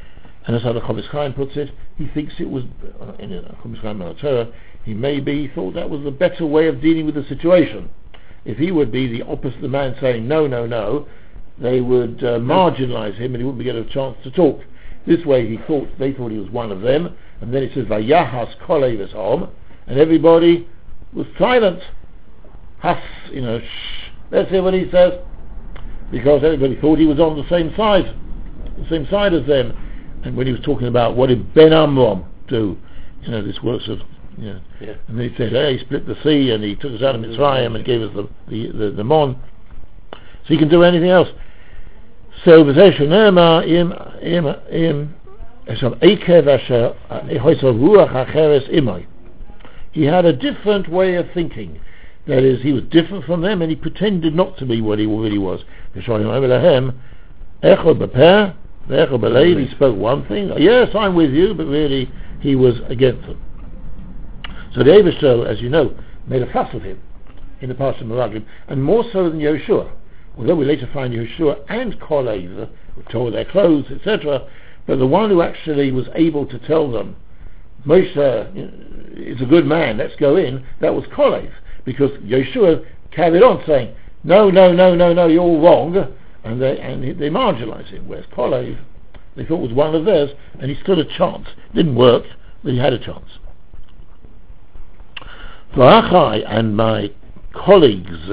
and that's how the Chaim puts it, he thinks it was, in the Torah, he maybe thought that was the better way of dealing with the situation. If he would be the opposite, the man saying no, no, no, they would marginalize him and he wouldn't get a chance to talk. This way he thought, they thought he was one of them, and then it says, Vayahas kolevis om, and everybody was silent. Has, let's hear what he says, because everybody thought he was on the same side as them. And when he was talking about what did Ben Amram do, this works of, and he said, hey, he split the sea and he took us out of Mitzrayim and gave us the Mon, so he can do anything else. So he had a different way of thinking. That is, he was different from them, and he pretended not to be what he really was. He spoke one thing, yes, I'm with you, but really he was against them. So the Eibishter, as you know, made a fuss of him in the Parsha Meraglim, and more so than Yehoshua. Although we later find Yehoshua and Kolev tore their clothes, etc., but the one who actually was able to tell them, Moshe is a good man, let's go in, that was Kolev. Because Yeshua carried on saying, no, you're all wrong, and they marginalised him, whereas Kolev, they thought was one of theirs, and he stood a chance. Didn't work, but he had a chance. V'achai and my colleagues,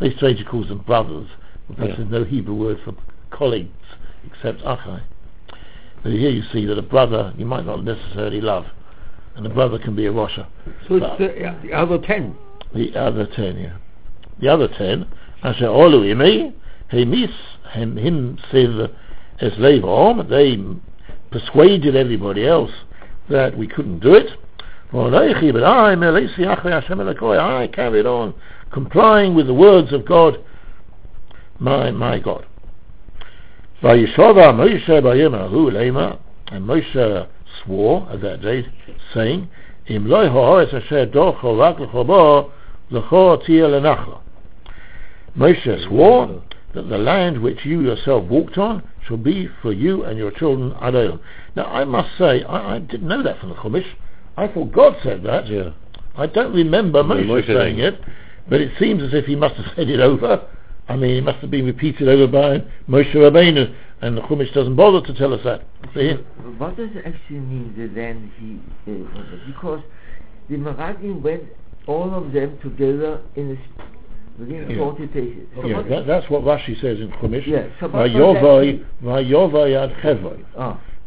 they strangely call them brothers, but there's no Hebrew word for colleagues except achai. But here you see that a brother you might not necessarily love, and a brother can be a rasha. So it's the other 10. The other 10, Asher Olu Imi, Hemis, Him Siv Eslevom, they persuaded everybody else that we couldn't do it. But I carried on complying with the words of God, my God. By Yeshova Moshe Bayimahu Lema, and Moshe swore at that day, saying, Im Loi Ha'oretz Asher Dorcho Rak L'Chobor Moshe swore that the land which you yourself walked on shall be for you and your children ad olam. Now I must say, I didn't know that from the Chumash. I thought God said that. Yeah. I don't remember Moshe saying it, but it seems as if he must have said it over. I mean, it must have been repeated over by Moshe Rabbeinu, and the Chumash doesn't bother to tell us that. See? What does it actually mean, the land he because the Meraglim went all of them together within 40 pages. So that's what Rashi says in Chumash. Yeah, so Vayovai ad Chevoi.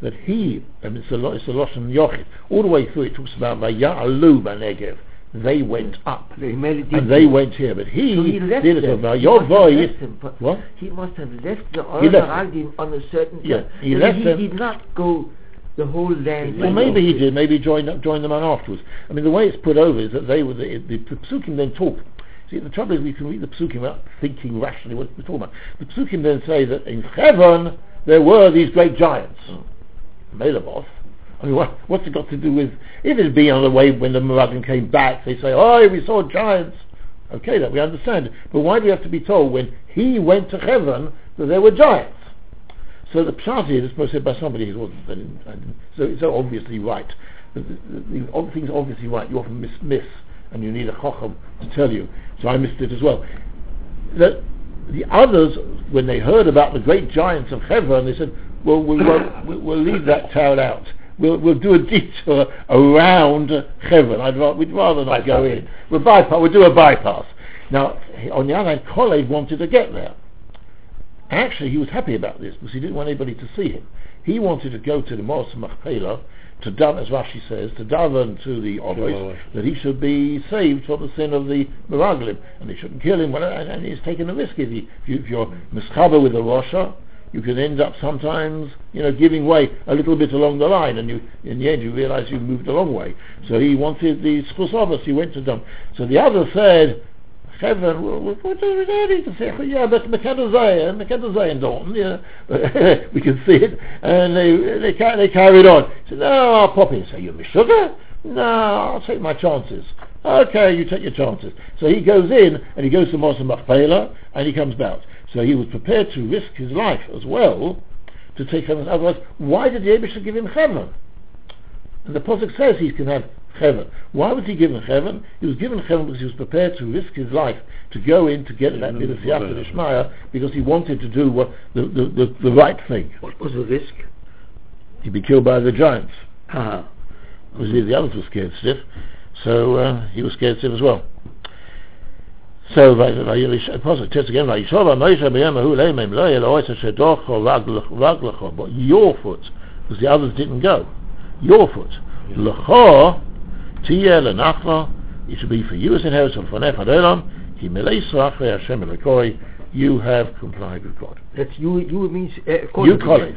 That he, and it's a Loshan Yochid, all the way through it talks about Vaya'alu Banegev. They went up. They went here. But he, so he left did it about what? He must have left the Meraglim on a certain time. Yeah. He left them. He did not go the whole land. Well, maybe he did. Maybe he joined them on afterwards. I mean, the way it's put over is that they were the Pesukim then talk. See, the trouble is we can read the Pesukim without thinking rationally what we're talking about. The Pesukim then say that in Cheshbon there were these great giants. Melaboth. I mean, what's it got to do with... If it'd been on the way when the Meraglim came back, they say, oh, we saw giants. Okay, that we understand. But why do we have to be told when he went to Cheshbon that there were giants? So the Pshat is said by somebody who wasn't... So it's so obviously right. The thing's obviously right. You often miss, and you need a Chacham to tell you. So I missed it as well. The others, when they heard about the great giants of Cheshbon, they said, well, we'll leave that town out. We'll do a detour around Cheshbon. We'd rather not go in. We'll do a bypass. Now, on the other hand, Kolev wanted to get there. Actually, he was happy about this because he didn't want anybody to see him. He wanted to go to the Moros Machpelah, to daven, as Rashi says, to daven to the Oros, that he should be saved from the sin of the Meraglim, and they shouldn't kill him. And he's taking a risk if you're mischaber with the Rasha. You can end up sometimes, giving way a little bit along the line, and in the end you realise you've moved a long way. So he wanted the Skusovas, he went to them. So the others said, חבר, yeah, but Mekad Zion don't. Yeah. We can see it, and they carried on. So no, Poppy, so you Meshuggah? No, I'll take my chances. Okay, you take your chances. So he goes in and he goes to Moshe Machpelah and he comes out. So he was prepared to risk his life as well to take Hebron. Otherwise, why did the Eibusha give him Hebron? And the Pasuk says he can have Hebron. Why was he given Hebron? He was given Hebron because he was prepared to risk his life to go in to get that bit of Siyata Dishmaya, because he wanted to do what the right thing. What was the risk? He'd be killed by the giants. Ah. Because the others were scared stiff. So he was scared stiff as well. So test again, but your foot, because the others didn't go. Your foot. L'cho tiye l'nachla, it should be for you as inheritance for nef adolam, ki meleisa achre Hashem elekoi, you have complied with God. That's you means you colleague.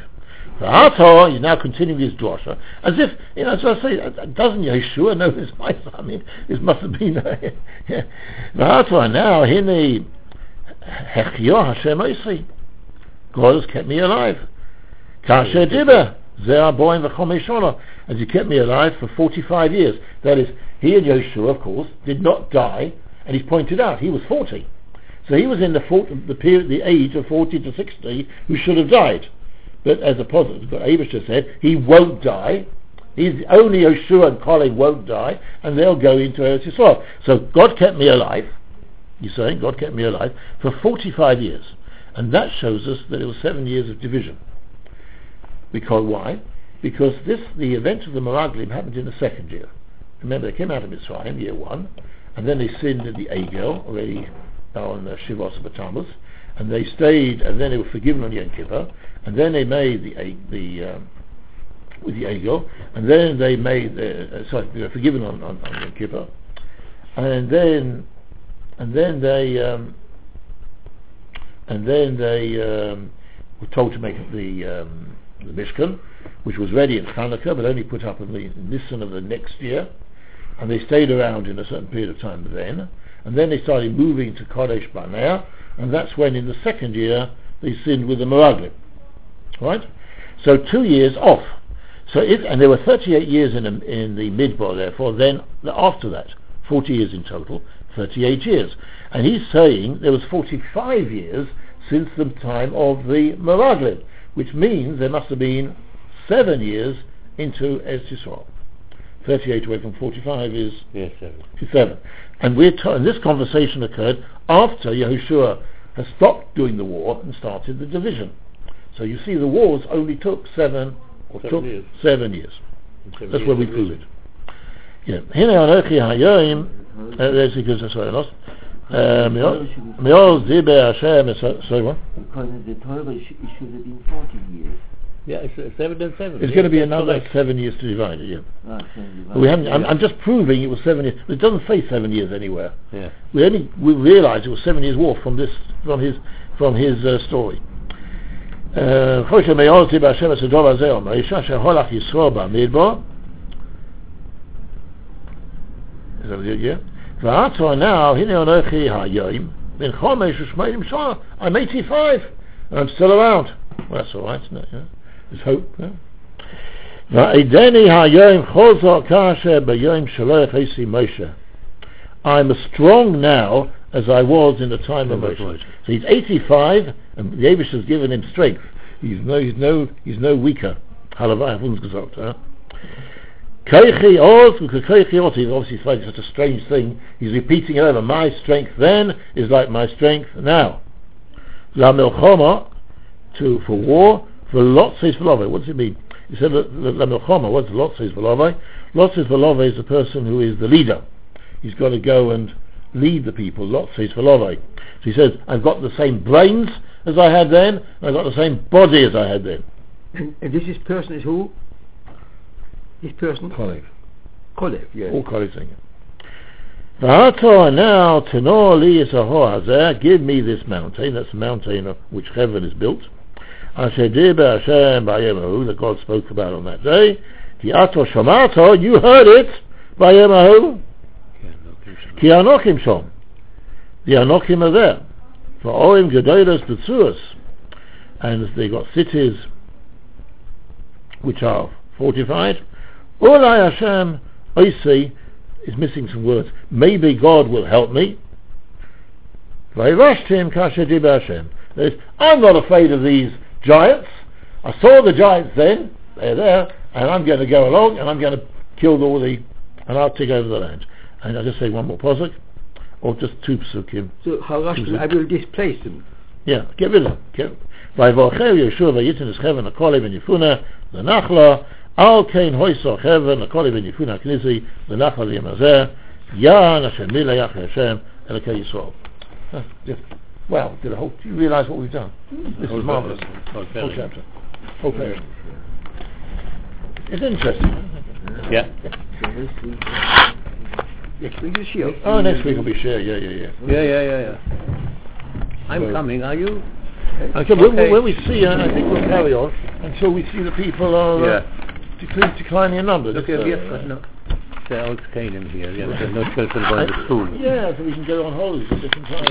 V'hato, you now continue his drasha, as if, you know, as I say, doesn't Yehoshua know this? I mean, this must have been V'hato, now hine hechyo Hashem oisri, God has kept me alive, kasher dibber ze'aboim v'chomeshona, as he kept me alive for 45 years. That is, he and Yehoshua, of course, did not die, and he's pointed out he was 40, so he was in the period, the age of 40 to 60 who should have died. But as a positive, but Eibusha said, he won't die. He's only Yehoshua and Kali won't die, and they'll go into Eretz Yisrael. So God kept me alive. He's saying God kept me alive for 45 years, and that shows us that it was 7 years of division. Because why? Because the event of the Meraglim happened in the second year. Remember, they came out of Mitzrayim, year one, and then they sinned at the Egel, already on the Shivos Batamas, and they stayed, and then they were forgiven on Yom Kippur, and then they made the Egel, and then they made they were forgiven on Yom Kippur, and then they were told to make the Mishkan, which was ready in Hanukkah but only put up in the Nisan of the next year, and they stayed around in a certain period of time then, and then they started moving to Kodesh Barnea, and that's when in the second year they sinned with the Meraglim. Right? So 2 years off. So and there were 38 years in the Midbar, therefore, then after that, 40 years in total, 38 years. And he's saying there was 45 years since the time of the Meraglim, which means there must have been 7 years into Eretz Yisrael. 38 away from 45 is 7. And and this conversation occurred after Yehoshua has stopped doing the war and started the division. So you see, the wars only took 7 years. That's where we prove it. Yeah. There's the good story I lost. Sorry, what? Because the Torah, it should have been 40 years. Yeah, it's 7 and 7. It's going to be another 7 years to divide it. Yeah. Right, we haven't. Yeah. I'm just proving it was 7 years. It doesn't say 7 years anywhere. Yeah. We realised it was 7 years war from his story. Is that it? Yeah. Now I'm 85 and I'm still around. Well, that's all right, isn't it? Yeah. There's hope. Yeah. I'm as strong now as I was in the time of Moshe. So he's 85, and the Eibush has given him strength. He's no weaker. Halavai Hamas gesagt. He's obviously saying such a strange thing. He's repeating it over. My strength then is like my strength now. La milchoma, for war. For Lot says Velovai. What does it mean? He said La Milchoma. What's Lot says Velovai? Lot says Velovai is the person who is the leader. He's got to go and lead the people. Lot says Velovai. So he says, I've got the same brains as I had then, and I've got the same body as I had then. And this person is who? This person? Kolev, yes. All Kolev singer. V'hato, now, tenor li yisaho hazeh, give me this mountain. That's the mountain of which heaven is built. Asher diber Hashem b'yom hahu, that God spoke about on that day. Ki ato shomato, you heard it, b'yom hahu. Ki anochim shom. the Anokim are there. For Oim Gedolos Betzuos, and they got cities which are fortified. Olai Hashem Oisei is missing some words. Maybe God will help me. Vayivashtim Kasher Dibur Hashem. That is, I'm not afraid of these giants. I saw the giants then. They're there, and I'm going to go along, and I'm going to kill all the, and I'll take over the land. And I just say one more posuk, or just two psukim. So how Rashi, I will displace them. Yeah, get rid of them. Vayvolcheu Yeshua vayitin esheven akoli ben Yifuna the Nachla al kain hoiso cheven akoli ben Yifuna knizi the Nachla v'yamazer ya Hashem milayach Hashem elokei Yisrael. Well, do you realise what we've done? This is marvellous. Whole chapter. Whole page. It's interesting. Yeah. Next week is Shia. Oh, next week will be Shia. Yeah. I'm coming. Are you? Okay. When we see her, I think we'll carry on until we see the people are declining in numbers. Okay. No. They're all staying in here. Yeah. No children going to school. Yeah. So we can go on holidays at different times.